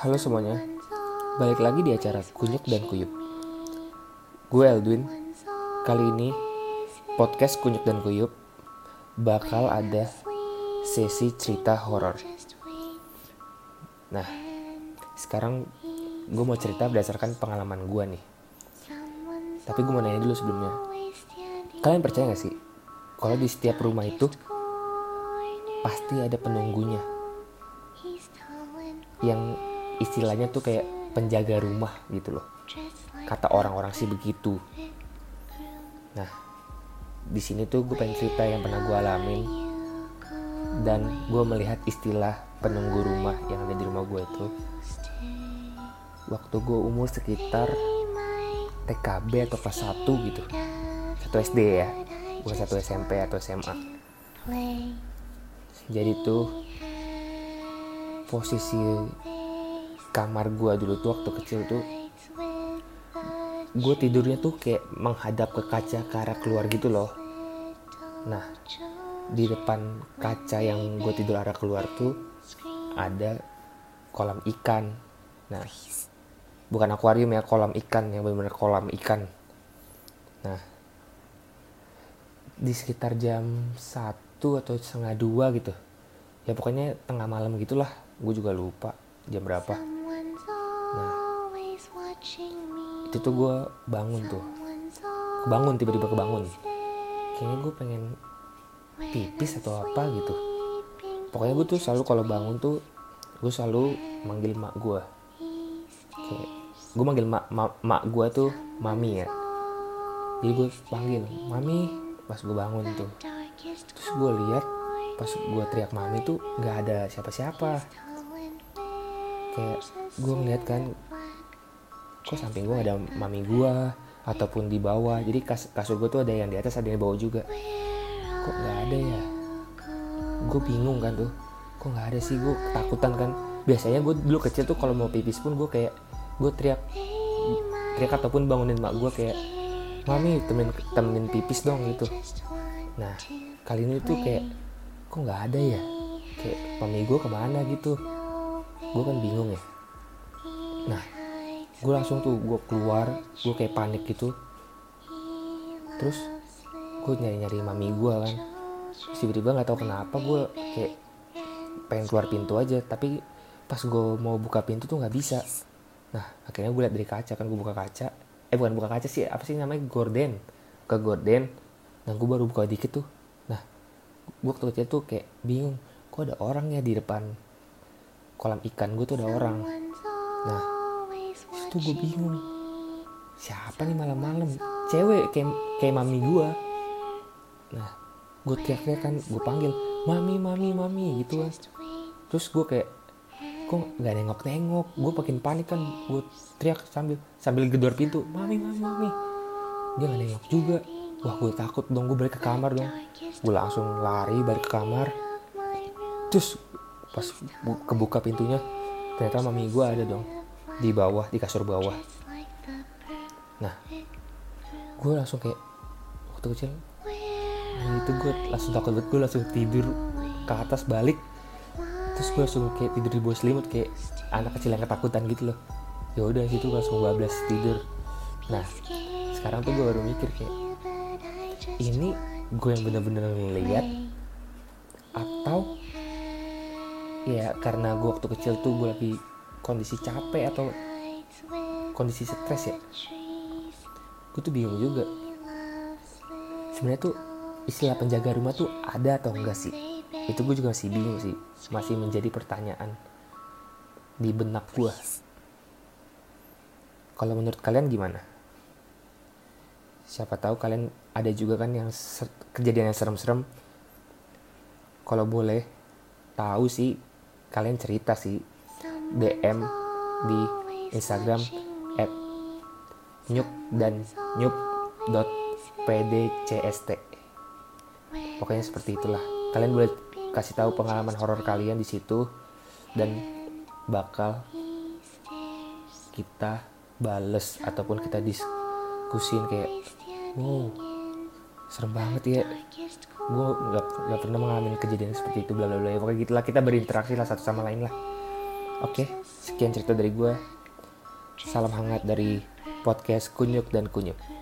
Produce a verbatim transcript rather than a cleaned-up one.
Halo semuanya, balik lagi di acara Kunyuk dan Kuyup. Gue Eldwin. Kali ini podcast Kunyuk dan Kuyup bakal ada sesi cerita horor. Nah, sekarang gue mau cerita berdasarkan pengalaman gue nih. Tapi gue mau nanya dulu sebelumnya, kalian percaya gak sih kalau di setiap rumah itu pasti ada penunggunya yang istilahnya tuh kayak penjaga rumah gitu loh. Kata orang-orang sih begitu. Nah, di sini tuh gue pengen cerita yang pernah gue alamin. Dan gue melihat istilah penunggu rumah yang ada di rumah gue itu waktu gue umur sekitar T K B atau kelas satu gitu, satu S D ya, bukan satu S M P atau S M A. Jadi tuh posisi kamar gue dulu tuh waktu kecil tuh gue tidurnya tuh kayak menghadap ke kaca ke arah keluar gitu loh. Nah, di depan kaca yang gue tidur arah keluar tuh ada kolam ikan. Nah, bukan akuarium ya, kolam ikan yang benar-benar kolam ikan. Nah, di sekitar jam satu atau setengah dua gitu ya, pokoknya tengah malam gitulah, gue juga lupa jam berapa. Nah, itu tuh gue bangun tuh, kebangun tiba-tiba kebangun, kayaknya gue pengen pipis atau apa gitu. Pokoknya gue tuh selalu kalau bangun tuh gue selalu manggil mak gue. Kayak gue manggil mak ma- mak gue tuh mami ya. Jadi gue panggil mami pas gue bangun tuh. Terus gue lihat pas gue teriak mami tuh nggak ada siapa-siapa. Kayak gue ngeliat kan, kok samping gue ada mami gue ataupun di bawah. Jadi kas- kasur gue tuh ada yang di atas ada yang di bawah juga. Kok gak ada ya? Gue bingung kan tuh, kok gak ada sih? Gue ketakutan kan. Biasanya gue dulu kecil tuh kalau mau pipis pun gue kayak gue teriak teriak ataupun bangunin mak gue kayak, mami temenin, temenin pipis dong gitu. Nah, kali ini tuh kayak kok gak ada ya? Kayak mami gue kemana gitu. Gue kan bingung ya. Nah, gue langsung tuh gue keluar, gue kayak panik gitu. Terus gue nyari-nyari mami gue kan. Terus tiba-tiba nggak tahu kenapa gue kayak pengen keluar pintu aja, tapi pas gue mau buka pintu tuh nggak bisa. Nah, akhirnya gue liat dari kaca kan, gue buka kaca. Eh bukan buka kaca sih, apa sih namanya, gorden, ke gorden. Nah, gue baru buka dikit tuh. Nah, gue waktu kecil tuh kayak bingung, kok ada orang ya di depan kolam ikan gue tuh ada orang. Nah, itu gue bingung, siapa nih malam-malam? Cewek kayak kayak mami gue. Nah, gue teriak-teriak kan, gue panggil mami mami mami gitu kan. Terus gue kayak kok nggak nengok-nengok, gue makin panik kan. Gue teriak sambil sambil gedor pintu, mami mami mami. Dia nggak nengok juga. Wah, gue takut dong, gue balik ke kamar dong. Gue langsung lari balik ke kamar. Terus pas bu- kebuka pintunya ternyata mami gue ada dong di bawah, di kasur bawah. Nah, gue langsung kayak waktu kecil itu gue langsung takut banget, gue langsung tidur ke atas balik. Terus gue langsung kayak tidur di bawah selimut kayak anak kecil yang ketakutan gitu loh. Ya udah situ gue langsung bablas tidur. Nah, sekarang tuh gue baru mikir kayak ini gue yang bener-bener ngeliat atau ya karena gue waktu kecil tuh gue lagi kondisi capek atau kondisi stres ya. Gue tuh bingung juga sebenarnya tuh istilah penjaga rumah tuh ada atau enggak sih. Itu gue juga masih bingung sih, masih menjadi pertanyaan di benak gue. Kalau menurut kalian gimana? Siapa tahu kalian ada juga kan yang ser- kejadian yang serem-serem. Kalau boleh tahu sih, kalian cerita sih, D M di Instagram at nyuk dan nyuk.pdcst. Pokoknya seperti itulah. Kalian boleh kasih tahu pengalaman horor kalian di situ dan bakal kita bales ataupun kita diskusin kayak, wow, serem banget ya. Gue gak, gak pernah mengalami kejadian seperti itu, bla bla bla. Pokoknya gitulah, kita berinteraksi lah satu sama lain lah. Oke, sekian cerita dari gue. Salam hangat dari podcast Kunyuk dan Kuyup.